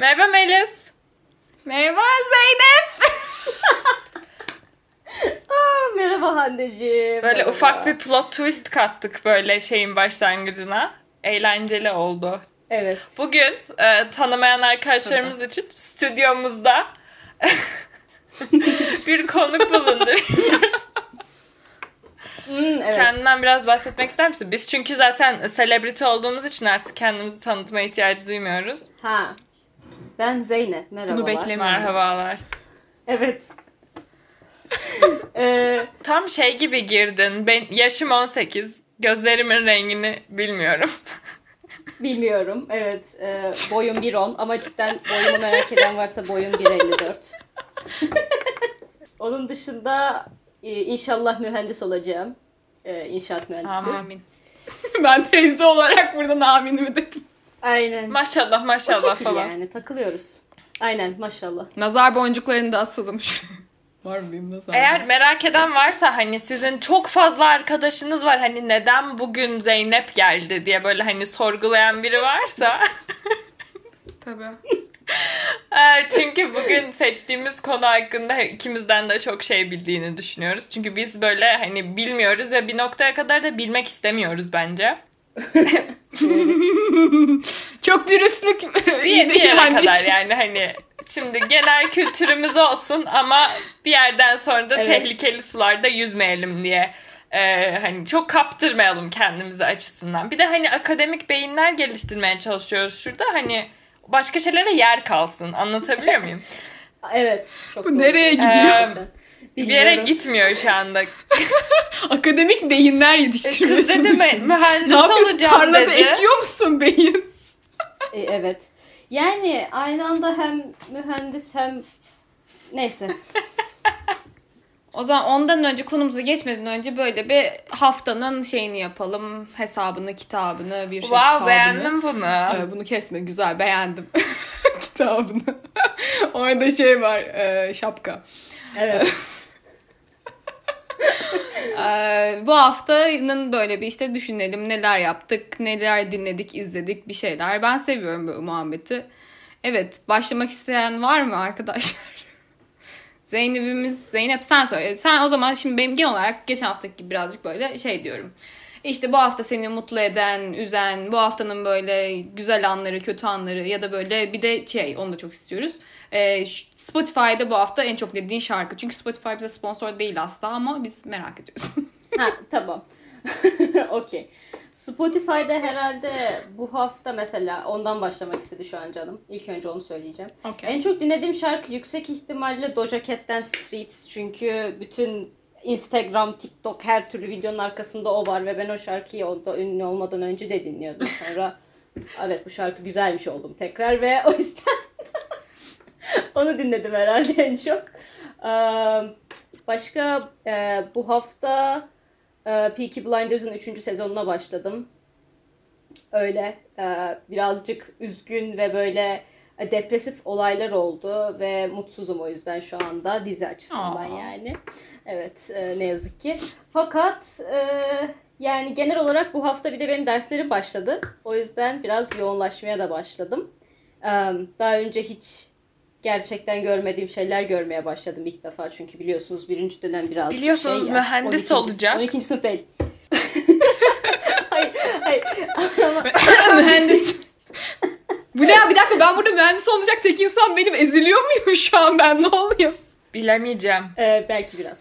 Merhaba Melis. Merhaba Zeynep. Aa, merhaba Handeciğim. Böyle merhaba. Ufak bir plot twist kattık böyle şeyin başlangıcına. Eğlenceli oldu. Evet. Bugün tanımayan arkadaşlarımız için stüdyomuzda bir konuk bulunduruyoruz. Evet. Kendinden biraz bahsetmek ister misin? Biz çünkü zaten celebrity olduğumuz için artık kendimizi tanıtmaya ihtiyacı duymuyoruz. Ha. Ben Zeynep. Merhabalar. Bunu beklemiyorum. Merhabalar. Evet. Tam şey gibi girdin. Ben yaşım 18. Gözlerimin rengini bilmiyorum. Bilmiyorum. Evet. Boyum 1.10 ama cidden boyumu merak eden varsa boyum 1.54. Onun dışında inşallah mühendis olacağım. İnşaat mühendisi. Amin. Ben teyze olarak buradan aminimi dedim. Aynen. Maşallah maşallah falan. Yani takılıyoruz. Aynen maşallah. Nazar boncuklarını da asalım şuraya. Var mı benim nazar? Eğer merak eden varsa hani sizin çok fazla arkadaşınız var. Hani neden bugün Zeynep geldi diye böyle hani sorgulayan biri varsa. Tabii. Çünkü bugün seçtiğimiz konu hakkında ikimizden de çok şey bildiğini düşünüyoruz. Çünkü biz böyle hani bilmiyoruz ve bir noktaya kadar da bilmek istemiyoruz bence. Çok dürüstlük bir yere kadar yani hani şimdi genel kültürümüz olsun ama bir yerden sonra da evet, tehlikeli sularda yüzmeyelim diye hani çok kaptırmayalım kendimizi açısından. Bir de hani akademik beyinler geliştirmeye çalışıyoruz şurada hani başka şeylere yer kalsın. Anlatabiliyor muyum? Evet. Çok bu doğru. Nereye gidiyor? Bir yere gitmiyor şu anda. Akademik beyinler yetiştirmeye çalışıyor. Kız dedi mühendis olacağım dedi. Tarlada ekiyor musun beyin? Evet. Yani aynı anda hem mühendis hem neyse. O zaman ondan önce konumuza geçmeden önce böyle bir haftanın şeyini yapalım. Hesabını, kitabını, bir şey kitabını. Beğendim bunu. Bunu kesme, güzel, beğendim kitabını. Orada şey var, şapka. Evet. Bu haftanın böyle bir işte düşünelim neler yaptık, neler dinledik, izledik bir şeyler. Ben seviyorum böyle muhabbeti. Evet, başlamak isteyen var mı arkadaşlar? Zeynep sen söyle. Sen o zaman şimdi benim genel olarak geçen haftaki gibi birazcık böyle şey diyorum. İşte bu hafta seni mutlu eden, üzen, bu haftanın böyle güzel anları, kötü anları ya da böyle bir de şey onu da çok istiyoruz. Spotify'da bu hafta en çok dediğin şarkı. Çünkü Spotify bize sponsor değil asla ama biz merak ediyoruz. Ha tamam. Okey. Spotify'da herhalde bu hafta mesela ondan başlamak istedi şu an canım. İlk önce onu söyleyeceğim. Okay. En çok dinlediğim şarkı yüksek ihtimalle Doja Cat'ten Streets. Çünkü bütün Instagram, TikTok her türlü videonun arkasında o var ve ben o şarkıyı onda ünlü olmadan önce de dinliyordum. Sonra evet bu şarkı güzelmiş oldum tekrar ve o yüzden onu dinledim herhalde en çok. Başka bu hafta Peaky Blinders'ın 3. sezonuna başladım. Öyle birazcık üzgün ve böyle depresif olaylar oldu ve mutsuzum o yüzden şu anda dizi açısından. Aa. Yani. Evet ne yazık ki. Fakat yani genel olarak bu hafta bir de benim derslerim başladı. O yüzden biraz yoğunlaşmaya da başladım. Daha önce hiç gerçekten görmediğim şeyler görmeye başladım ilk defa. Çünkü biliyorsunuz birinci dönem biraz biliyorsunuz şey mühendis olacak. 12. sınıf değil. Hayır. Mühendis. Bu ne ya? Bir dakika ben burada mühendis olacak tek insan benim. Eziliyor muyum şu an ben? Ne oluyor? Bilemeyeceğim. Belki biraz.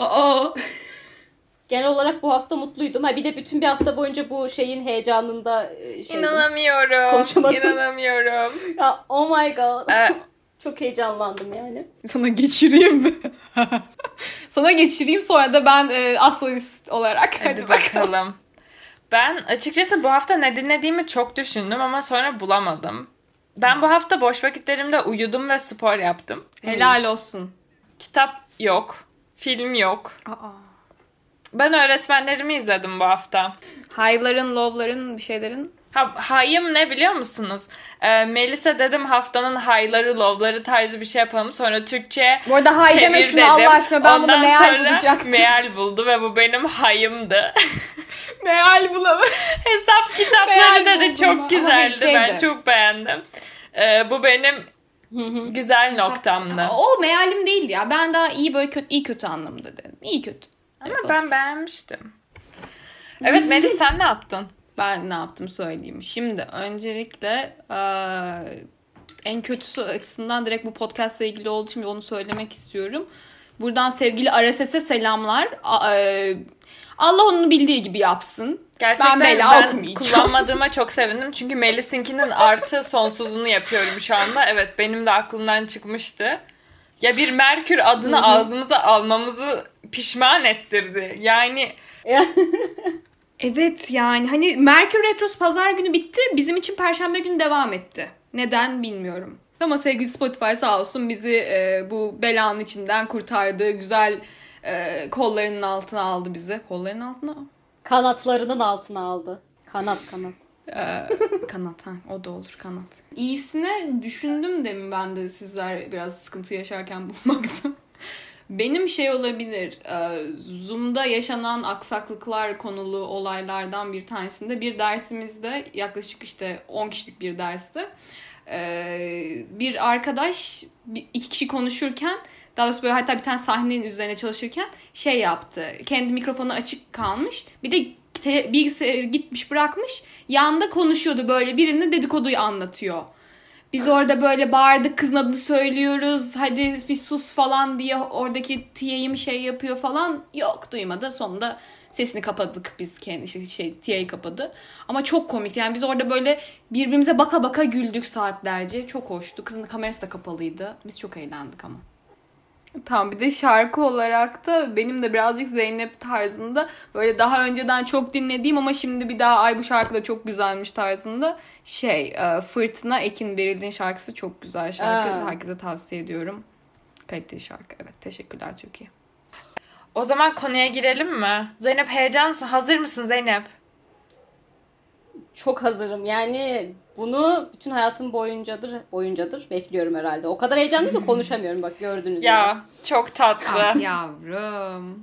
Genel olarak bu hafta mutluydum. Ha, bir de bütün bir hafta boyunca bu şeyin heyecanında şeydim. İnanamıyorum. Ya, oh my god. Çok heyecanlandım yani. Sana geçireyim mi? Sana geçireyim sonra da ben astrolist olarak. Hadi bakalım. Ben açıkçası bu hafta ne dinlediğimi çok düşündüm ama sonra bulamadım. Ben bu hafta boş vakitlerimde uyudum ve spor yaptım. Helal olsun. Kitap yok. Film yok. Aa. Ben öğretmenlerimi izledim bu hafta. High'ların, low'ların bir şeylerin. High'ım ne biliyor musunuz? Melis'e dedim haftanın high'ları, low'ları tarzı bir şey yapalım. Sonra Türkçe'ye çevir dedim. Bu arada high demesin Allah aşkına. Ben ondan bunu meal bulacaktım. Meal buldu ve bu benim high'ımdı. Meal bulamadım. Hesap kitapları meal dedi. Çok güzeldi. Ben çok beğendim. Bu benim Güzel noktamdı. O mealim değildi ya. Ben daha iyi böyle kötü, iyi kötü anlamında dedim. İyi kötü. Ama evet, ben beğenmiştim. Evet Melis, sen ne yaptın? Ben ne yaptım söyleyeyim. Şimdi öncelikle en kötüsü açısından direkt bu podcastla ilgili olduğu için onu söylemek istiyorum. Buradan sevgili RSS'e selamlar. Allah onun bildiği gibi yapsın. Gerçekten ben kullanmadığıma çok sevindim. Çünkü Melis'inkinin artı sonsuzunu yapıyorum şu anda. Evet, benim de aklımdan çıkmıştı. Ya bir Merkür adını ağzımıza almamızı pişman ettirdi. Yani... Evet, yani hani Mercury retrosu pazar günü bitti. Bizim için perşembe günü devam etti. Neden bilmiyorum. Ama sevgili Spotify sağ olsun bizi bu belanın içinden kurtardı. Güzel kollarının altına aldı bizi. Kollarının altına mı? Kanatlarının altına aldı. Kanat. Kanat, ha, o da olur, kanat. İyisine düşündüm demin ben de, sizler biraz sıkıntı yaşarken bulmaktan. Benim şey olabilir, Zoom'da yaşanan aksaklıklar konulu olaylardan bir tanesinde bir dersimizde, yaklaşık işte 10 kişilik bir derste bir arkadaş, iki kişi konuşurken, daha doğrusu böyle hatta bir tane sahnenin üzerine çalışırken şey yaptı. Kendi mikrofonu açık kalmış, bir de bilgisayarı gitmiş bırakmış, yanında konuşuyordu, böyle birine dedikoduyu anlatıyor. Biz orada böyle bağırdık, kızın adını söylüyoruz, hadi bir sus falan diye oradaki TA'yı şey yapıyor falan. Yok, duymadı. Sonunda sesini kapadık biz, kendi TA'yı kapadı. Ama çok komikti yani, biz orada böyle birbirimize baka baka güldük saatlerce. Çok hoştu. Kızın kamerası da kapalıydı. Biz çok eğlendik ama. Tamam, bir de şarkı olarak da benim de birazcık Zeynep tarzında, böyle daha önceden çok dinlediğim ama şimdi bir daha ay bu şarkı da çok güzelmiş tarzında Fırtına Ekin Berildin şarkısı çok güzel şarkı. Herkese tavsiye ediyorum. Kaliteli şarkı. Evet, teşekkürler Türkiye. O zaman konuya girelim mi? Zeynep, heyecansın. Hazır mısın Zeynep? Çok hazırım. Yani bunu bütün hayatım boyuncadır bekliyorum herhalde. O kadar heyecanlı ki konuşamıyorum, bak gördünüz. Ya çok tatlı. Ah, yavrum.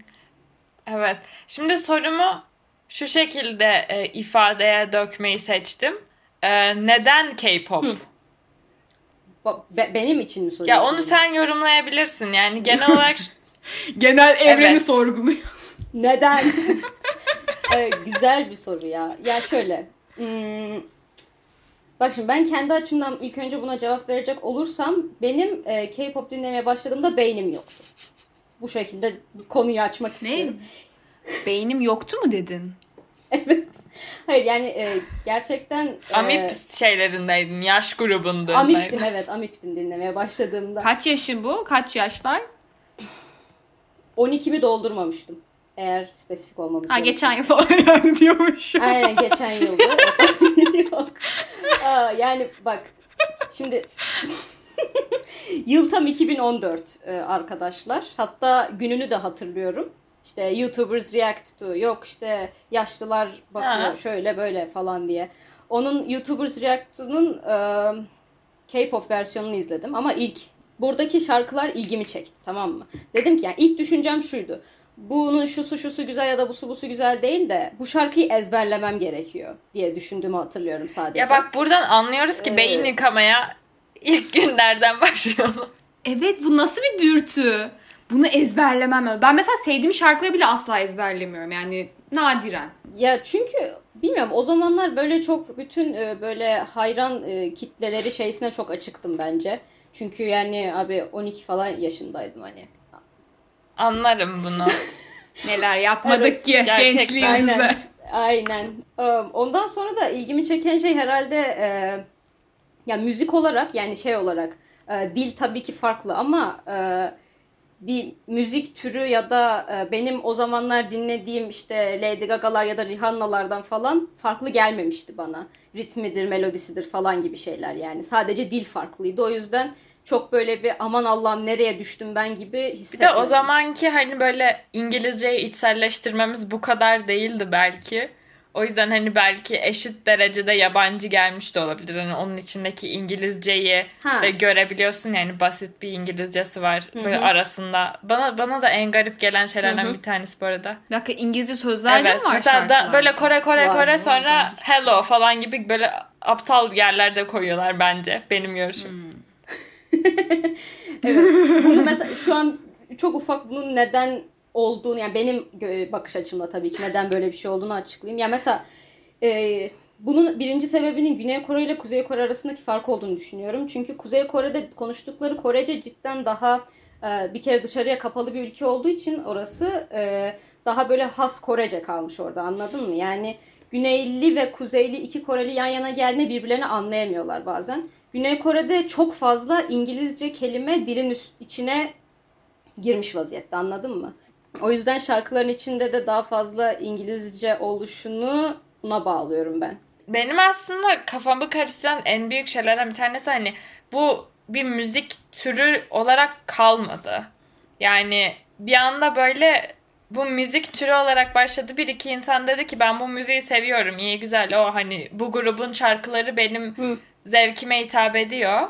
Evet. Şimdi sorumu şu şekilde ifadeye dökmeyi seçtim. Neden K-pop? Benim için mi soruyorsun? Ya onu sen yorumlayabilirsin. Yani genel olarak genel evreni sorguluyor. Neden? Güzel bir soru ya. Ya şöyle. Bak şimdi ben kendi açımdan ilk önce buna cevap verecek olursam, benim K-pop dinlemeye başladığımda beynim yoktu. Bu şekilde konuyu açmak istiyorum. Ne? Beynim yoktu mu dedin? Evet. Hayır yani gerçekten... Amip şeylerindeydin, yaş grubundaydın. Amiptim dinlemeye başladığımda. Kaç yaşın bu? Kaç yaşlar? 12'mi doldurmamıştım. Eğer spesifik olmamız gerekiyor. Geçen yıl falan yani diyormuş. Aynen, geçen yıl. Yok. Yani bak şimdi yıl tam 2014 arkadaşlar. Hatta gününü de hatırlıyorum. İşte YouTubers react to, yok işte yaşlılar bakıyor şöyle böyle falan diye. Onun YouTubers react to'nun K-pop versiyonunu izledim ama ilk buradaki şarkılar ilgimi çekti, tamam mı? Dedim ki yani ilk düşüncem şuydu. Bunun şusu şusu güzel ya da busu busu güzel değil de bu şarkıyı ezberlemem gerekiyor diye düşündüğümü hatırlıyorum sadece. Ya bak, buradan anlıyoruz ki beyin yıkamaya ilk günlerden başlayalım. Evet, bu nasıl bir dürtü? Bunu ezberlemem. Ben mesela sevdiğim şarkıları bile asla ezberlemiyorum yani, nadiren. Ya çünkü bilmiyorum, o zamanlar böyle çok bütün böyle hayran kitleleri şeysine çok açıktım bence. Çünkü yani abi 12 falan yaşındaydım hani. Anlarım bunu. Neler yapmadık evet, ki gençliğimizde. Aynen. Ondan sonra da ilgimi çeken şey herhalde ya müzik olarak, yani şey olarak dil tabii ki farklı ama bir müzik türü ya da benim o zamanlar dinlediğim işte Lady Gaga'lar ya da Rihanna'lardan falan farklı gelmemişti bana. Ritmidir, melodisidir falan gibi şeyler yani. Sadece dil farklıydı. O yüzden çok böyle bir aman Allah'ım nereye düştüm ben gibi hissettim. Bir de o zamanki hani böyle İngilizceyi içselleştirmemiz bu kadar değildi belki. O yüzden hani belki eşit derecede yabancı gelmiş de olabilir. Hani onun içindeki İngilizceyi de görebiliyorsun yani, basit bir İngilizcesi var böyle arasında. Bana da en garip gelen şeylerden bir tanesi bu arada. Bir dakika, İngilizce sözler de mi var mesela şarkılar? Da böyle Kore sonra hello falan gibi böyle aptal yerlerde koyuyorlar bence, benim görüşüm. Evet. Bunu mesela şu an çok ufak bunun neden olduğunu, yani benim bakış açımla tabii ki neden böyle bir şey olduğunu açıklayayım. Yani mesela bunun birinci sebebinin Güney Kore ile Kuzey Kore arasındaki fark olduğunu düşünüyorum. Çünkü Kuzey Kore'de konuştukları Korece cidden daha bir kere dışarıya kapalı bir ülke olduğu için orası daha böyle has Korece kalmış orada, anladın mı? Yani Güneyli ve Kuzeyli iki Koreli yan yana geldiğinde birbirlerini anlayamıyorlar bazen. Güney Kore'de çok fazla İngilizce kelime dilin içine girmiş vaziyette, anladın mı? O yüzden şarkıların içinde de daha fazla İngilizce oluşunu buna bağlıyorum ben. Benim aslında kafamı karıştıran en büyük şeylerden bir tanesi hani bu bir müzik türü olarak kalmadı. Yani bir anda böyle bu müzik türü olarak başladı. Bir iki insan dedi ki ben bu müziği seviyorum. İyi güzel o hani bu grubun şarkıları benim zevkime hitap ediyor.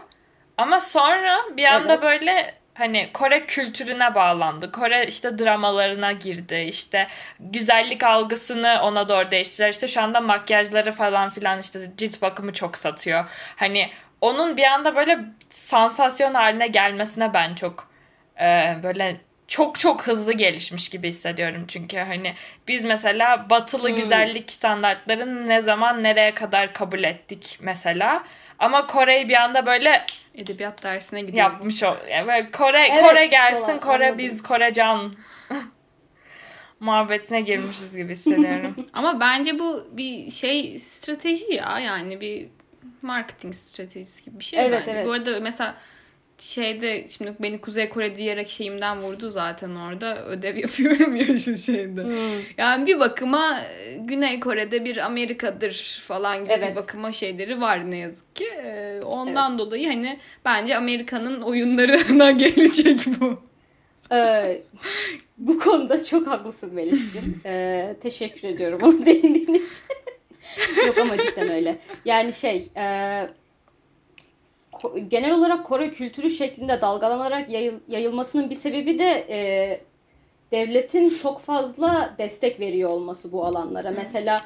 Ama sonra bir anda böyle hani Kore kültürüne bağlandı. Kore işte dramalarına girdi. İşte güzellik algısını ona doğru değiştirir. İşte şu anda makyajları falan filan işte cilt bakımı çok satıyor. Hani onun bir anda böyle sansasyon haline gelmesine ben çok böyle çok çok hızlı gelişmiş gibi hissediyorum. Çünkü hani biz mesela batılı güzellik standartlarını ne zaman nereye kadar kabul ettik mesela. Ama Kore'yi bir anda böyle edebiyat dersine gidiyor. Yapmış o. Yani böyle Kore, evet, Kore gelsin, falan, Kore anladım. Biz, Kore can muhabbetine girmişiz gibi hissediyorum. Ama bence bu bir şey strateji ya. Yani bir marketing stratejisi gibi bir şey evet, bence. Evet. Bu arada mesela şeyde şimdi beni Kuzey Kore diyerek şeyimden vurdu zaten orada. Ödev yapıyorum ya şu şeyde. Yani bir bakıma Güney Kore'de bir Amerika'dır falan gibi bir bakıma şeyleri var ne yazık ki. Ondan dolayı hani bence Amerika'nın oyunlarına gelecek bu. Bu konuda çok haklısın Melis'ciğim. Teşekkür ediyorum onu değindiğin için. Yok ama cidden öyle. Yani şey... genel olarak Kore kültürü şeklinde dalgalanarak yayılmasının bir sebebi de devletin çok fazla destek veriyor olması bu alanlara. Mesela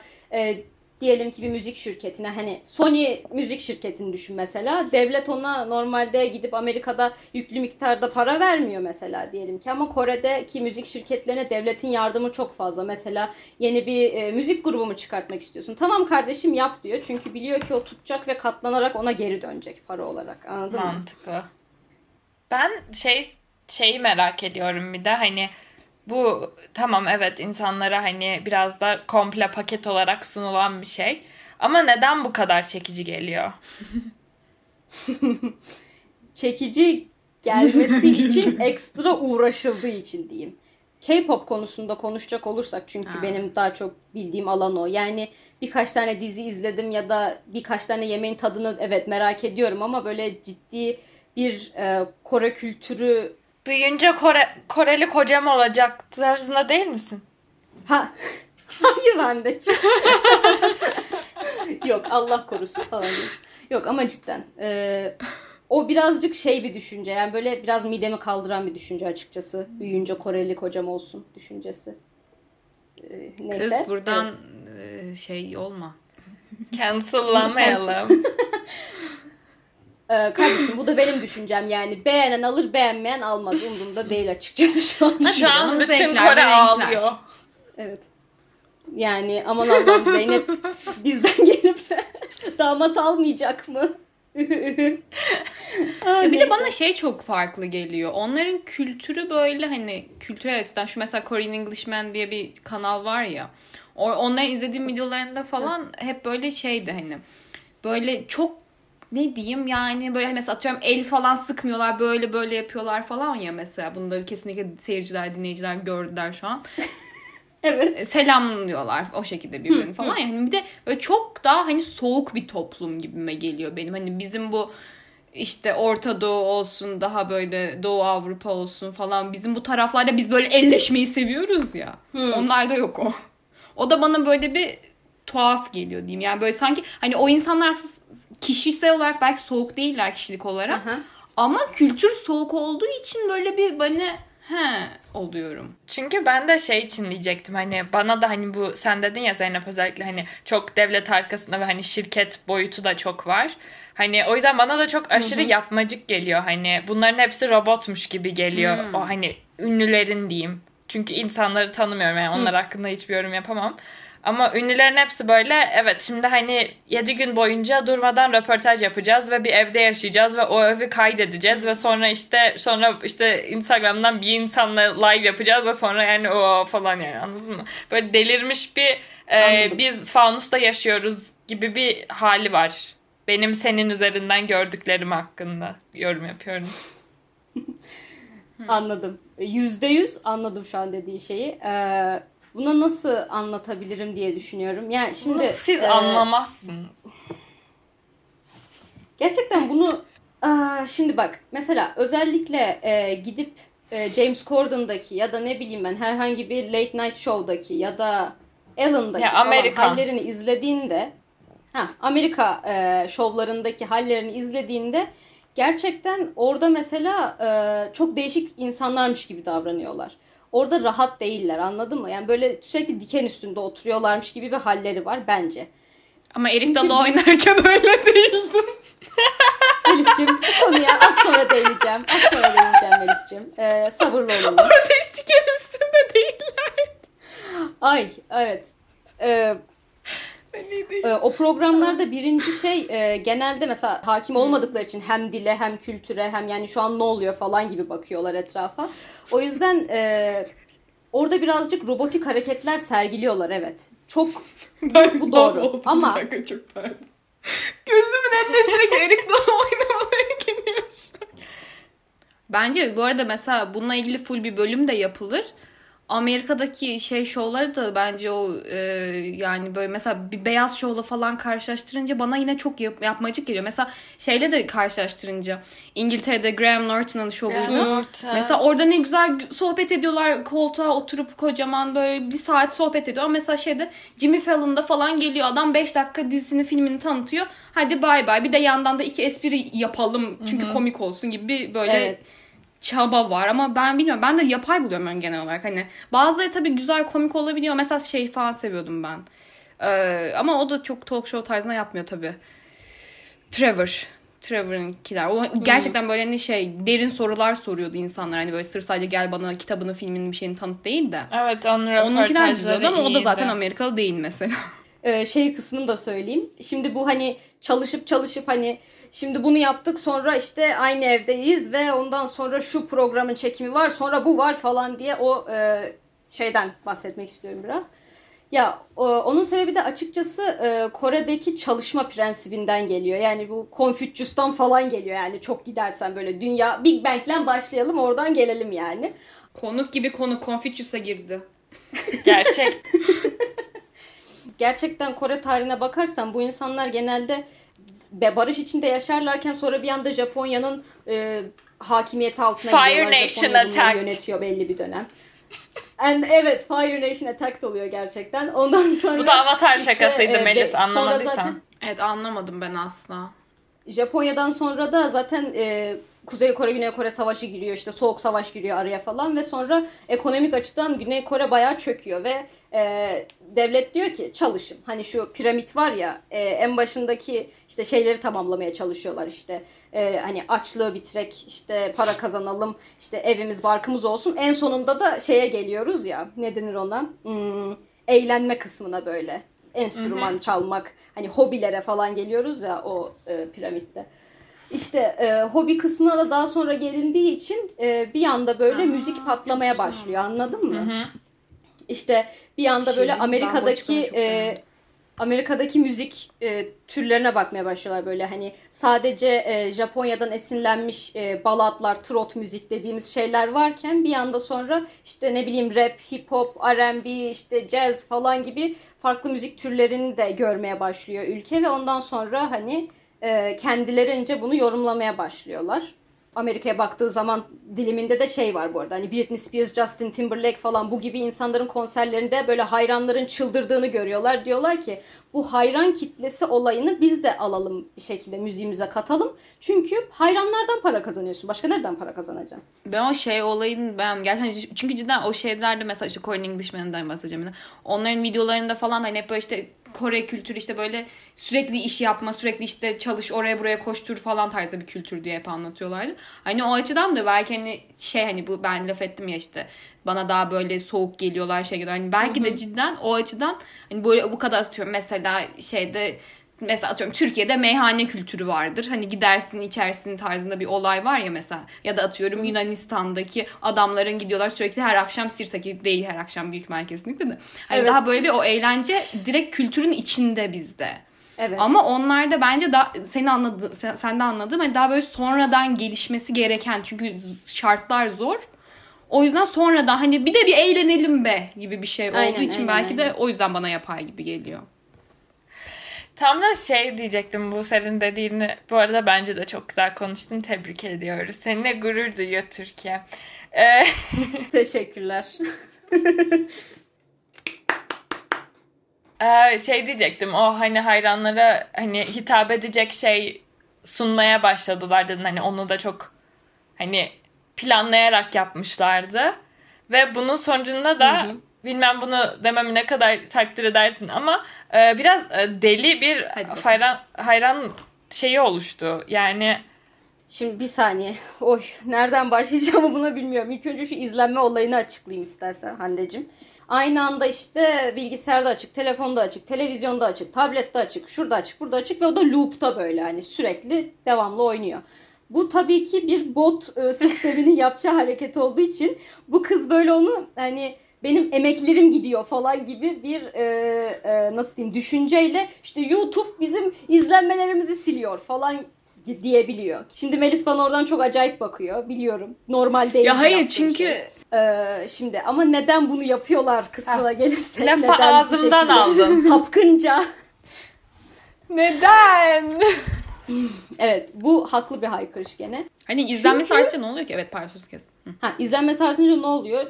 diyelim ki bir müzik şirketine, hani Sony müzik şirketini düşün mesela. Devlet ona normalde gidip Amerika'da yüklü miktarda para vermiyor mesela diyelim ki. Ama Kore'deki müzik şirketlerine devletin yardımı çok fazla. Mesela yeni bir müzik grubumu çıkartmak istiyorsun. Tamam kardeşim yap diyor. Çünkü biliyor ki o tutacak ve katlanarak ona geri dönecek para olarak. Anladın mı? Mantıklı. Ben şeyi merak ediyorum bir de hani. Bu tamam evet insanlara hani biraz da komple paket olarak sunulan bir şey. Ama neden bu kadar çekici geliyor? Çekici gelmesi için ekstra uğraşıldığı için diyeyim. K-pop konusunda konuşacak olursak çünkü benim daha çok bildiğim alan o. Yani birkaç tane dizi izledim ya da birkaç tane yemeğin tadını merak ediyorum ama böyle ciddi bir Kore kültürü büyüyünce Koreli kocam olacak tarzında değil misin? Hayır anneciğim. Yok Allah korusun falan demiş. Yok ama cidden. O birazcık bir düşünce. Yani böyle biraz midemi kaldıran bir düşünce açıkçası. Büyüyünce Koreli kocam olsun düşüncesi. Neyse. Kız buradan olma. Cancel'lamayalım. Kardeşim bu da benim düşüncem yani. Beğenen alır, beğenmeyen almaz. Umurumda değil açıkçası şu an. Şu an bütün Kore ağlıyor. Evet. Yani aman Allah'ım Zeynep bizden gelip damat almayacak mı? Bir de bana çok farklı geliyor. Onların kültürü böyle hani kültürel açıdan şu mesela Korean Englishman diye bir kanal var ya. Onların izlediğim videolarında falan hep böyle hani böyle çok ne diyeyim yani böyle mesela atıyorum el falan sıkmıyorlar böyle yapıyorlar falan ya mesela. Bunu da kesinlikle seyirciler, dinleyiciler gördüler şu an. Evet. Selam diyorlar o şekilde birbirini falan ya. Hani bir de böyle çok daha hani soğuk bir toplum gibime geliyor benim. Hani bizim bu işte Orta Doğu olsun daha böyle Doğu Avrupa olsun falan bizim bu taraflarda biz böyle elleşmeyi seviyoruz ya. Onlarda yok o. O da bana böyle bir tuhaf geliyor diyeyim. Yani böyle sanki hani o insanlar kişisel olarak belki soğuk değiller kişilik olarak. Ama kültür soğuk olduğu için böyle bir bana he oluyorum. Çünkü ben de şey için diyecektim, hani bana da hani bu sen dedin ya Zeynep, özellikle hani çok devlet arkasında ve hani şirket boyutu da çok var. Hani o yüzden bana da çok aşırı yapmacık geliyor, hani bunların hepsi robotmuş gibi geliyor o hani ünlülerin diyeyim. Çünkü insanları tanımıyorum yani onlar hakkında hiçbir yorum yapamam. Ama ünlülerin hepsi böyle, evet şimdi hani 7 gün boyunca durmadan röportaj yapacağız ve bir evde yaşayacağız ve o evi kaydedeceğiz ve sonra işte Instagram'dan bir insanla live yapacağız ve sonra yani o falan, yani anladın mı? Böyle delirmiş bir biz fanusta yaşıyoruz gibi bir hali var. Benim senin üzerinden gördüklerim hakkında yorum yapıyorum. Anladım. %100 anladım şu an dediği şeyi. Buna nasıl anlatabilirim diye düşünüyorum. Yani şimdi bunu siz anlamazsınız. Gerçekten bunu şimdi bak mesela özellikle gidip James Corden'daki ya da ne bileyim ben herhangi bir Late Night Show'daki ya da Ellen'daki ya hallerini izlediğinde Amerika şovlarındaki hallerini izlediğinde gerçekten orada mesela çok değişik insanlarmış gibi davranıyorlar. Orada rahat değiller, anladın mı? Yani böyle sürekli diken üstünde oturuyorlarmış gibi bir halleri var bence. Ama Erika Dalo oynarken öyle değildi. Melis'ciğim bu konuya az sonra değineceğim Melis'ciğim. Sabırlı olun. Orada hiç diken üstünde değiller. Ay evet. O programlarda birinci şey genelde mesela hakim olmadıkları için hem dile hem kültüre hem yani şu an ne oluyor falan gibi bakıyorlar etrafa. O yüzden orada birazcık robotik hareketler sergiliyorlar, evet. Çok bu doğru ama çok pardon. Gözümün önünde sürekli Erika Dalo oynamaları geliyor şu an. Bence bu arada mesela bununla ilgili full bir bölüm de yapılır. Amerika'daki şey şovları da bence o yani böyle mesela bir beyaz şovla falan karşılaştırınca bana yine çok yapmacık geliyor. Mesela şeyle de karşılaştırınca İngiltere'de Graham Norton'un şovuydu. Mesela orada ne güzel sohbet ediyorlar, koltuğa oturup kocaman böyle bir saat sohbet ediyor. Ama mesela şeyde Jimmy Fallon'da falan geliyor adam 5 dakika dizisini filmini tanıtıyor. Hadi bay bay bir de yandan da iki espri yapalım çünkü komik olsun gibi böyle... Evet. Çaba var ama ben bilmiyorum. Ben de yapay buluyorum ben genel olarak. Hani bazıları tabii güzel komik olabiliyor. Mesela şey falan seviyordum ben. Ama o da çok talk show tarzına yapmıyor tabii. Trevor'ınkiler. O gerçekten böyle hani şey derin sorular soruyordu insanlar. Hani böyle sırf sadece gel bana kitabını, filmini, bir şeyini tanıt değil de. Evet, onun röportajları ama o da zaten Amerikalı değil mesela. Şey kısmını da söyleyeyim. Şimdi bu hani çalışıp hani şimdi bunu yaptık sonra işte aynı evdeyiz ve ondan sonra şu programın çekimi var sonra bu var falan diye o şeyden bahsetmek istiyorum biraz. Ya onun sebebi de açıkçası Kore'deki çalışma prensibinden geliyor. Yani bu Konfüçyus'tan falan geliyor yani çok gidersen böyle dünya Big Bang'le başlayalım oradan gelelim yani. Konuk gibi konu Konfüçyus'a girdi. Gerçek. Gerçekten Kore tarihine bakarsan bu insanlar genelde barış içinde yaşarlarken sonra bir anda Japonya'nın hakimiyeti altına giriyorlar. Japonya bunu yönetiyor belli bir dönem. Evet, Fire Nation attacked oluyor gerçekten. Ondan sonra bu da Avatar işte, şakasıydı Melis, anlamadıysan. Zaten, evet, anlamadım ben asla. Japonya'dan sonra da zaten Kuzey Kore Güney Kore savaşı giriyor, işte soğuk savaş giriyor araya falan ve sonra ekonomik açıdan Güney Kore bayağı çöküyor ve devlet diyor ki çalışın. Hani şu piramit var ya en başındaki işte şeyleri tamamlamaya çalışıyorlar işte. Hani açlığı bitirek, işte para kazanalım, işte evimiz barkımız olsun. En sonunda da şeye geliyoruz ya, ne denir ona? Eğlenme kısmına böyle. Enstrüman çalmak, hani hobilere falan geliyoruz ya o piramitte. İşte hobi kısmına da daha sonra gelindiği için bir anda böyle müzik patlamaya başlıyor, anladın mı? İşte bir anda böyle Amerika'daki müzik türlerine bakmaya başlıyorlar böyle hani sadece Japonya'dan esinlenmiş baladlar, trot müzik dediğimiz şeyler varken bir anda sonra işte ne bileyim rap, hip hop, R&B, işte jazz falan gibi farklı müzik türlerini de görmeye başlıyor ülke ve ondan sonra hani kendilerince bunu yorumlamaya başlıyorlar. Amerika'ya baktığı zaman diliminde de şey var bu arada. Hani Britney Spears, Justin Timberlake falan bu gibi insanların konserlerinde böyle hayranların çıldırdığını görüyorlar. Diyorlar ki bu hayran kitlesi olayını biz de alalım bir şekilde müziğimize katalım. Çünkü hayranlardan para kazanıyorsun. Başka nereden para kazanacaksın? Ben o şey olayını ben gerçekten çünkü cidden o şeylerde mesela işte Korean Englishman'dan bahsedeceğim. Yani onların videolarında falan hani hep böyle işte Kore kültürü işte böyle sürekli iş yapma, sürekli işte çalış, oraya buraya koştur falan tarzı bir kültür diye hep anlatıyorlardı. Hani o açıdan da belki hani şey hani bu ben laf ettim ya işte bana daha böyle soğuk geliyorlar şey geliyor. Hani belki de cidden o açıdan hani böyle bu kadar atıyorum mesela şeyde mesela atıyorum Türkiye'de meyhane kültürü vardır. Hani gidersin içersin tarzında bir olay var ya mesela. Ya da atıyorum Yunanistan'daki adamların gidiyorlar sürekli her akşam Sirtaki değil her akşam büyük ihtimal kesinlikle de. Hani evet. Daha böyle bir o eğlence direkt kültürün içinde bizde. Evet. Ama onlar da bence daha seni anladım, sen de anladığım hani daha böyle sonradan gelişmesi gereken çünkü şartlar zor. O yüzden sonradan hani bir de bir eğlenelim be gibi bir şey olduğu aynen, için aynen, belki aynen. De o yüzden bana yapay gibi geliyor. Tam da şey diyecektim bu senin dediğini. Bu arada bence de çok güzel konuştun. Tebrik ediyoruz. Seninle gurur duyuyor Türkiye. Teşekkürler. Şey diyecektim. O hani hayranlara hani hitap edecek şey sunmaya başladılar dedin. Hani onu da çok hani planlayarak yapmışlardı. Ve bunun sonucunda da bilmem bunu dememi ne kadar takdir edersin ama biraz deli bir hayran şeyi oluştu. Yani şimdi bir saniye. Oy nereden başlayacağımı buna bilmiyorum. İlk önce şu izlenme olayını açıklayayım istersen Hande'cim. Aynı anda işte bilgisayarda açık, telefonda açık, televizyonda açık, tablette açık, şurada açık, burada açık ve o da loop'ta böyle hani sürekli devamlı oynuyor. Bu tabii ki bir bot sisteminin yapacağı hareket olduğu için bu kız böyle onu hani benim emeklerim gidiyor falan gibi bir nasıl diyeyim düşünceyle işte YouTube bizim izlenmelerimizi siliyor falan diyebiliyor. Şimdi Melis bana oradan çok acayip bakıyor. Biliyorum. Normal değil. Ya hayır çünkü şey. Şimdi ama neden bunu yapıyorlar kısmına gelirse. Lafı ağzımdan aldım. Sapkınca. Neden? Evet bu haklı bir haykırış gene. Hani izlenmesi çünkü artınca ne oluyor ki? Evet parçası kesin. İzlenmesi artınca ne oluyor?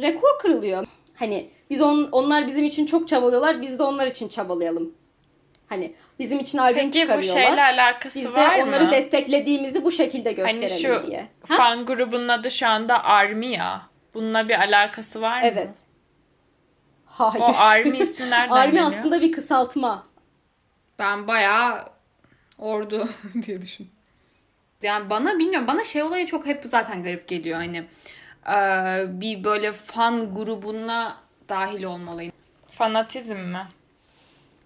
Rekor kırılıyor. Hani biz onlar bizim için çok çabalıyorlar. Biz de onlar için çabalayalım. Hani bizim için albüm peki, çıkarıyorlar. Peki bu şeyle alakası biz var mı? Biz de onları desteklediğimizi bu şekilde gösterelim hani şu diye. Fan grubunun adı şu anda Army ya. Bununla bir alakası var mı? Evet. Hayır. O Army ismi nereden Army geliyor? Army aslında bir kısaltma. Ben bayağı ordu diye düşün. Yani bana bilmiyorum. Bana şey olayı çok hep zaten garip geliyor. Hani bir böyle fan grubuna dahil olmalıyım. Fanatizm mi?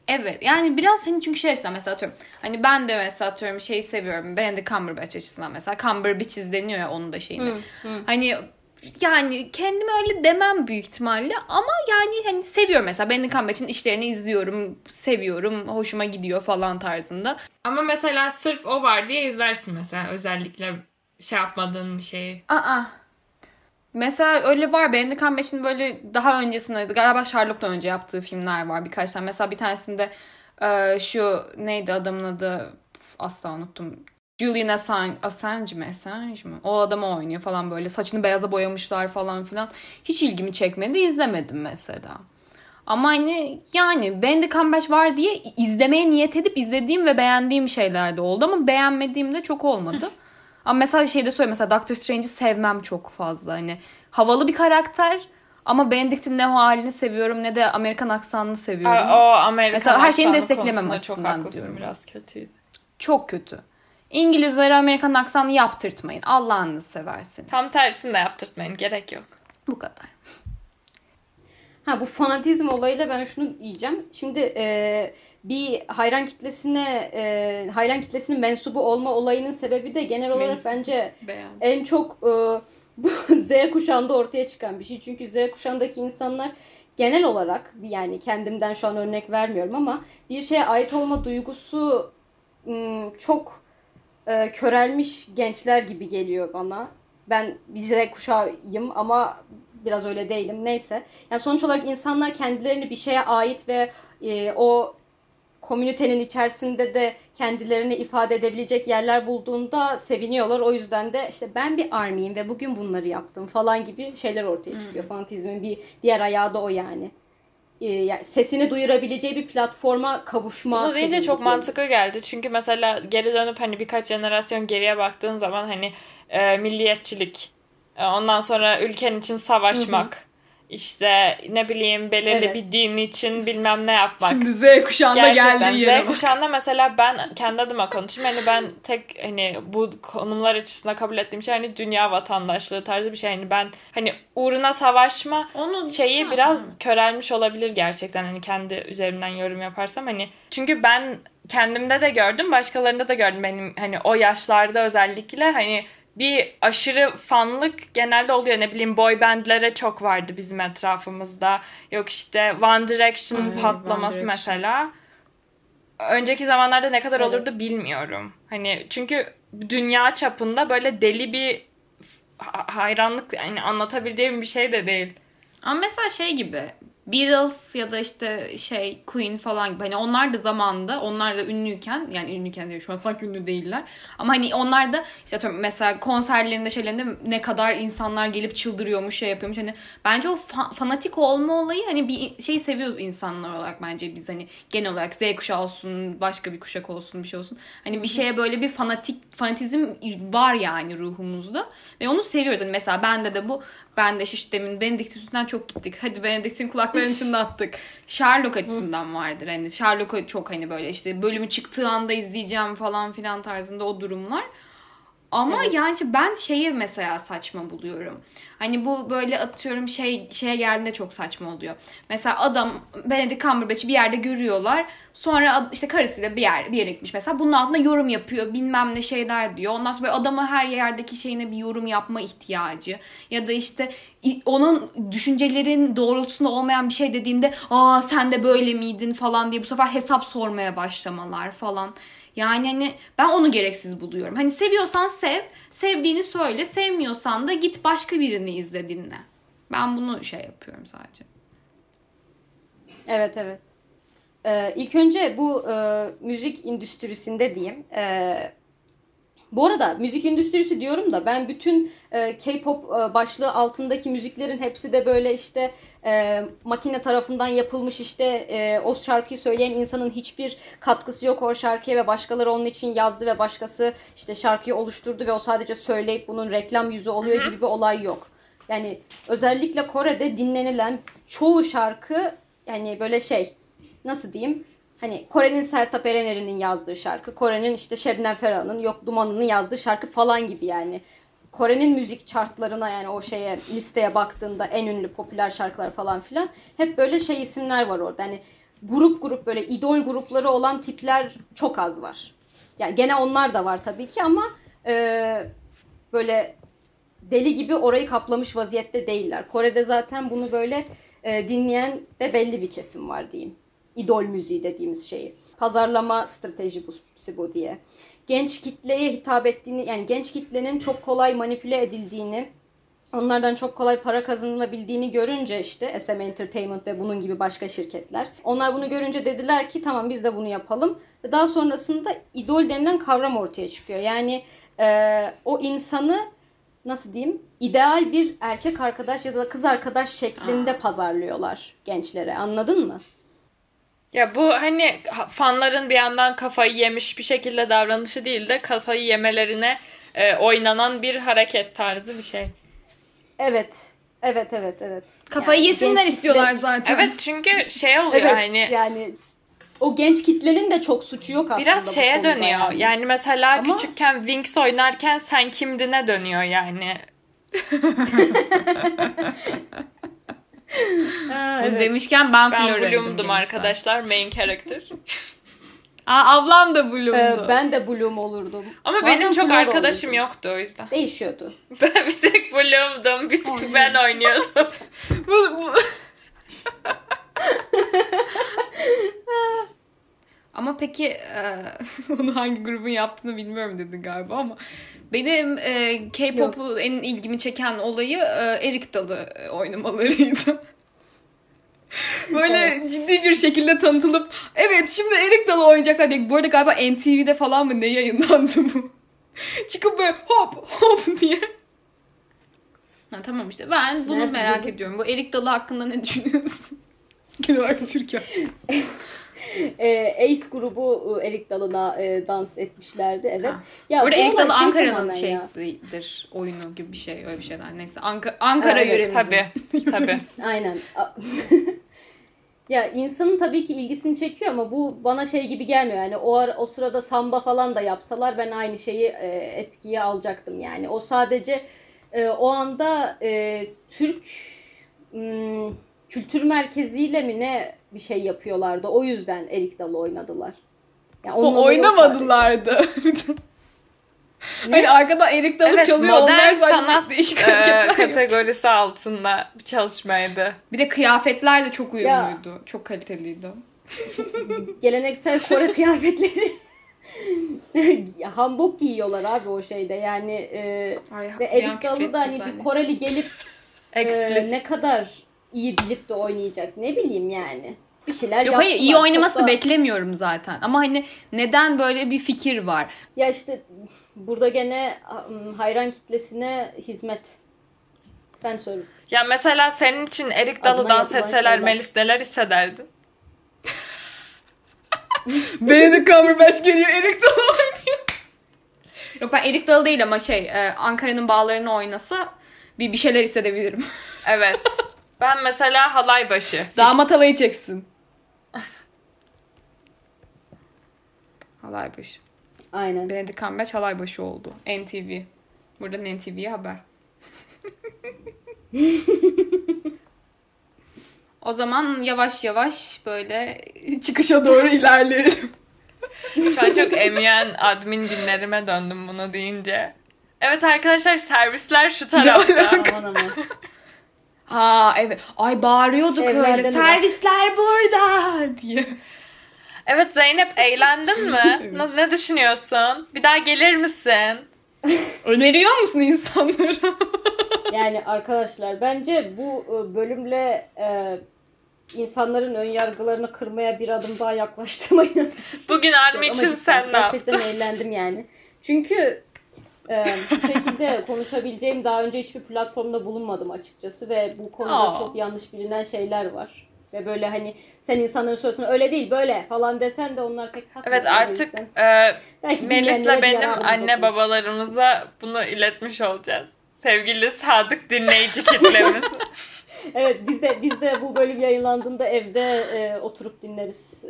Evet. Yani biraz hani çünkü şey açısından mesela atıyorum. Hani ben de mesela atıyorum şeyi seviyorum. Benedict Cumberbatch açısından mesela. Cumberbatch izleniyor ya onun da şeyini. Hani yani kendime öyle demem büyük ihtimalle. Ama yani hani seviyorum mesela. Benedict Cumberbatch'in işlerini izliyorum. Seviyorum. Hoşuma gidiyor falan tarzında. Ama mesela sırf o var diye izlersin mesela. Özellikle şey yapmadığın bir şeyi. Mesela öyle var. Benedict Cumberbatch'in böyle daha öncesinde galiba Sherlock'tan önce yaptığı filmler var birkaç tane. Mesela bir tanesinde şu neydi adamın adı asla unuttum. Julian Assange mi? O adamı oynuyor falan böyle. Saçını beyaza boyamışlar falan filan. Hiç ilgimi çekmedi. İzlemedim mesela. Ama hani yani Benedict Cumberbatch var diye izlemeye niyet edip izlediğim ve beğendiğim şeyler de oldu. Ama beğenmediğim de çok olmadı. Ama mesela şeyde söyleyeyim. Mesela Doctor Strange'i sevmem çok fazla. Hani havalı bir karakter ama Benedict'in ne halini seviyorum ne de Amerikan aksanını seviyorum. Mesela her şeyini desteklemem açısından diyorum. Biraz kötüydü. Çok kötü. İngilizlere Amerikan aksanını yaptırtmayın. Allah'ını seversiniz. Tam tersini de yaptırtmayın. Gerek yok. Bu kadar. Bu fanatizm olayıyla ben şunu diyeceğim. Şimdi bir hayran kitlesinin mensubu olma olayının sebebi de genel olarak bence en çok bu Z kuşağında ortaya çıkan bir şey. Çünkü Z kuşağındaki insanlar genel olarak yani kendimden şu an örnek vermiyorum ama bir şeye ait olma duygusu çok körelmiş gençler gibi geliyor bana. Ben bir Z kuşağıyım ama biraz öyle değilim. Neyse. Yani sonuç olarak insanlar kendilerini bir şeye ait ve o komünitenin içerisinde de kendilerini ifade edebilecek yerler bulduğunda seviniyorlar. O yüzden de işte ben bir Army'yim ve bugün bunları yaptım falan gibi şeyler ortaya çıkıyor. Fanatizmin bir diğer ayağı da o yani. Sesini duyurabileceği bir platforma kavuşma. Bunu deyince çok mantıklı geldi. Çünkü mesela geri dönüp hani birkaç jenerasyon geriye baktığın zaman hani milliyetçilik, ondan sonra ülken için savaşmak, işte ne bileyim belirli bir din için bilmem ne yapmak. Şimdi Z kuşağında geldiği yere bak. Z kuşağında mesela ben kendi adıma konuşayım. Hani ben tek hani bu konumlar açısından kabul ettiğim şey hani dünya vatandaşlığı tarzı bir şey. Hani ben hani uğruna savaşma onu şeyi ya, biraz körelmiş olabilir gerçekten. Hani kendi üzerimden yorum yaparsam hani. Çünkü ben kendimde de gördüm, başkalarında da gördüm. Benim hani o yaşlarda özellikle hani bir aşırı fanlık genelde oluyor. Ne bileyim boy bandlere çok vardı bizim etrafımızda. Yok işte One Direction patlaması mesela. Önceki zamanlarda ne kadar olurdu bilmiyorum. Hani çünkü dünya çapında böyle deli bir hayranlık, yani anlatabileceğim bir şey de değil. Ama mesela şey gibi Beatles ya da işte şey Queen falan gibi. Hani onlar da zamanında, onlar da ünlüyken, yani ünlüyken diyor şu an sanki ünlü değiller. Ama hani onlar da işte mesela konserlerinde şeylerinde ne kadar insanlar gelip çıldırıyormuş, şey yapıyormuş. Hani bence o fanatik olma olayı hani bir şey seviyoruz insanlar olarak bence biz hani genel olarak Z kuşağı olsun, başka bir kuşak olsun, bir şey olsun. Hani bir şeye böyle bir fanatizm var yani ruhumuzda ve onu seviyoruz. Hani mesela bende de bu, ben de işte demin Benedict üstünden çok gittik. Hadi Benedict'in kulaklarının içinde attık. Sherlock açısından vardır. Hani Sherlock çok hani böyle işte bölümü çıktığı anda izleyeceğim falan filan tarzında o durumlar. Ama yani ben şeyi mesela saçma buluyorum. Hani bu böyle atıyorum şeye geldiğinde çok saçma oluyor. Mesela adam Benedict Cumberbatch'i bir yerde görüyorlar. Sonra işte karısıyla bir yere gitmiş mesela. Bunun altında yorum yapıyor. Bilmem ne şeyler diyor. Ondan sonra böyle adama her yerdeki şeyine bir yorum yapma ihtiyacı. Ya da işte onun düşüncelerin doğrultusunda olmayan bir şey dediğinde "Aa sen de böyle miydin?" falan diye bu sefer hesap sormaya başlamalar falan. Yani hani ben onu gereksiz buluyorum. Hani seviyorsan sev, sevdiğini söyle, sevmiyorsan da git başka birini izle, dinle. Ben bunu şey yapıyorum sadece. Evet, evet. İlk önce bu müzik endüstrisinde diyeyim. Bu arada müzik endüstrisi diyorum da ben bütün K-pop başlığı altındaki müziklerin hepsi de böyle işte makine tarafından yapılmış, işte o şarkıyı söyleyen insanın hiçbir katkısı yok o şarkıya ve başkaları onun için yazdı ve başkası işte şarkıyı oluşturdu ve o sadece söyleyip bunun reklam yüzü oluyor gibi bir olay yok. Yani özellikle Kore'de dinlenilen çoğu şarkı yani böyle şey, nasıl diyeyim? Hani Kore'nin Sertab Erener'inin yazdığı şarkı, Kore'nin işte Şebnem Ferah'ın yok Duman'ının yazdığı şarkı falan gibi yani. Kore'nin müzik chartlarına yani o şeye listeye baktığında en ünlü popüler şarkılar falan filan hep böyle şey isimler var orada. Hani grup böyle idol grupları olan tipler çok az var. Yani gene onlar da var tabii ki ama böyle deli gibi orayı kaplamış vaziyette değiller. Kore'de zaten bunu böyle dinleyen de belli bir kesim var diyeyim. İdol müziği dediğimiz şeyi. Pazarlama stratejisi bu diye. Genç kitleye hitap ettiğini, yani genç kitlenin çok kolay manipüle edildiğini, onlardan çok kolay para kazanılabildiğini görünce işte SM Entertainment ve bunun gibi başka şirketler. Onlar bunu görünce dediler ki tamam biz de bunu yapalım. Daha sonrasında idol denilen kavram ortaya çıkıyor. Yani o insanı nasıl diyeyim, ideal bir erkek arkadaş ya da kız arkadaş şeklinde pazarlıyorlar gençlere, anladın mı? Ya bu hani fanların bir yandan kafayı yemiş bir şekilde davranışı değil de kafayı yemelerine oynanan bir hareket tarzı bir şey. Evet. Kafayı yani yesinler istiyorlar zaten. Evet, çünkü şey oluyor hani. Yani o genç kitlenin de çok suçu yok aslında. Biraz şeye dönüyor yani mesela ama küçükken Wings oynarken sen kimdine dönüyor yani. Ha, bunu demişken ben Bloom'dum arkadaşlar, main character. Ablam da Bloom'du. Ben de Bloom olurdum. Ama bazen benim çok arkadaşım yoktu o yüzden. Değişiyordu. Ben bir tek Bloom'dum, bir tek ben oynuyordum. Ama peki onu hangi grubun yaptığını bilmiyorum dedin galiba ama benim K-pop'u en ilgimi çeken olayı Erika Dalo oynamalarıydı. Böyle ciddi bir şekilde tanıtılıp evet şimdi Erika Dalo oynayacaklar diye. Bu arada galiba NTV'de falan mı ne yayınlandı bu? Çıkıp böyle hop hop diye. Ha, tamam işte ben bunu merak ediyorum. Bu Erika Dalo hakkında ne düşünüyorsun? Günaydın Türkiye. Ace grubu Erika Dalo'na dans etmişlerdi. Evet. Ya, burada Erika Dalo Ankara'nın şeysidir. Oyunu gibi bir şey. Öyle bir şeyler. Neyse. Ankara yöremizin. Tabii. Aynen. Ya insanın tabii ki ilgisini çekiyor ama bu bana şey gibi gelmiyor. Yani o sırada samba falan da yapsalar ben aynı şeyi etkiye alacaktım. Yani o sadece o anda Türk kültür merkeziyle mi ne bir şey yapıyorlardı. O yüzden Erika Dalo oynadılar. Yani oynamadılardı. Hani arkada Erika Dalo çalıyor. Modern sanat kategorisi altında bir çalışmaydı. Bir de kıyafetler de çok uyumluydu. Ya, çok kaliteliydi. Geleneksel Kore kıyafetleri. Hanbok giyiyorlar abi o şeyde. Yani ve Erika Dalo da hani bir Koreli gelip ne kadar iyi bilip de oynayacak. Ne bileyim yani. Bir şeyler yaptılar. Hayır iyi oynamasını beklemiyorum zaten. Ama hani neden böyle bir fikir var? Ya işte burada gene hayran kitlesine hizmet. Sen söylüyorsun. Ya mesela senin için Erika Dalo dans etseler Melis neler hissederdin? Benedict Cumberbatch geliyor Erika Dalo oynuyor. Yok ben Erika Dalo değil ama Ankara'nın bağlarını oynasa bir şeyler hissedebilirim. Evet. Ben mesela halay başı. Damat halayı çeksin. Halay başı. Aynen. Benedict Cumberbatch halay başı oldu. NTV. Buradan NTV'ye haber. O zaman yavaş yavaş böyle çıkışa doğru ilerleyelim. Şu an çok emyen admin günlerime döndüm bunu deyince. Evet arkadaşlar servisler şu tarafta. Aman aman. Ha evet. Ay bağırıyorduk öyle. Servisler burada diye. Evet Zeynep eğlendin mi? Ne düşünüyorsun? Bir daha gelir misin? Öneriyor musun insanlara? Yani arkadaşlar bence bu bölümle insanların önyargılarını kırmaya bir adım daha yaklaştığıma inanıyorum. Bugün Army için sen ne yaptın? Gerçekten eğlendim yani. Çünkü bu şekilde konuşabileceğim daha önce hiçbir platformda bulunmadım açıkçası ve bu konuda çok yanlış bilinen şeyler var. Ve böyle hani sen insanların suratına öyle değil böyle falan desen de onlar pek haklı. Evet artık Melis'le benim anne babalarımıza bunu iletmiş olacağız. Sevgili sadık dinleyici kitlemiz. Evet biz de bu bölüm yayınlandığında evde oturup dinleriz.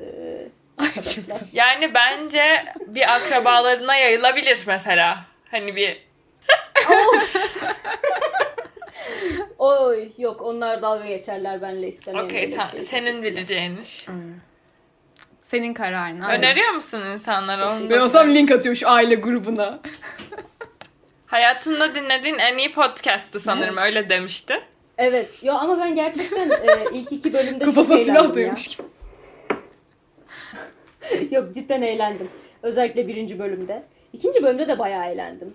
Yani bence bir akrabalarına yayılabilir mesela. Hani bir... Oy yok onlar dalga geçerler benle istemem. Okey senin bileceğin iş. Senin kararın. Öneriyor musun insanlara onu? Ben olsam link atıyor şu aile grubuna. Hayatımda dinlediğin en iyi podcast'tı sanırım öyle demişti. Evet yo, ama ben gerçekten ilk iki bölümde çok eğlendim ya. Kafasına silah duymuş gibi. Yok cidden eğlendim. Özellikle birinci bölümde. İkinci bölümde de bayağı eğlendim.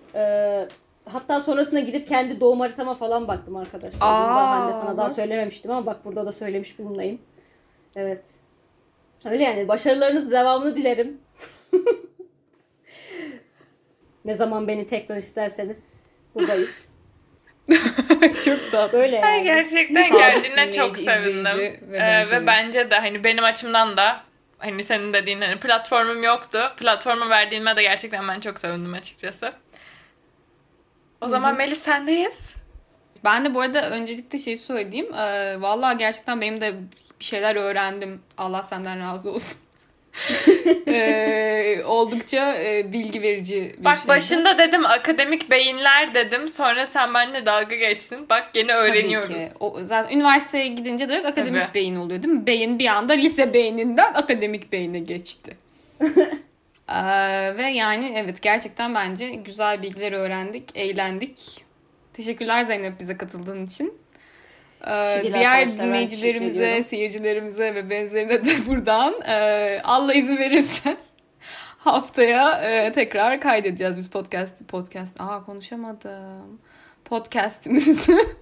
Hatta sonrasında gidip kendi doğum haritama falan baktım arkadaşlar. Ben de sana daha söylememiştim ama bak burada da söylemiş bulunayım. Evet. Öyle yani başarılarınız devamını dilerim. Ne zaman beni tekrar isterseniz buradayız. Çok tatlı. Böyle yani. Gerçekten geldiğine çok sevindim. Ve bence de hani benim açımdan da hani senin dediğin hani platformum yoktu. Platformu verdiğime de gerçekten ben çok sevindim açıkçası. O zaman Melis sendeyiz. Ben de bu arada öncelikle söyleyeyim. Vallahi gerçekten benim de bir şeyler öğrendim. Allah senden razı olsun. Oldukça bilgi verici bir şeydi. Başında dedim akademik beyinler dedim. Sonra sen benimle dalga geçtin. Bak yine öğreniyoruz. Tabii ki. Zaten üniversiteye gidince direkt akademik beyin oluyor değil mi? Beyin bir anda lise beyninden akademik beyine geçti. Ve yani evet gerçekten bence güzel bilgiler öğrendik. Eğlendik. Teşekkürler Zeynep bize katıldığın için. Diğer dinleyicilerimize, seyircilerimize ve benzerine de buradan Allah izin verirse haftaya tekrar kaydedeceğiz biz podcast'imizi.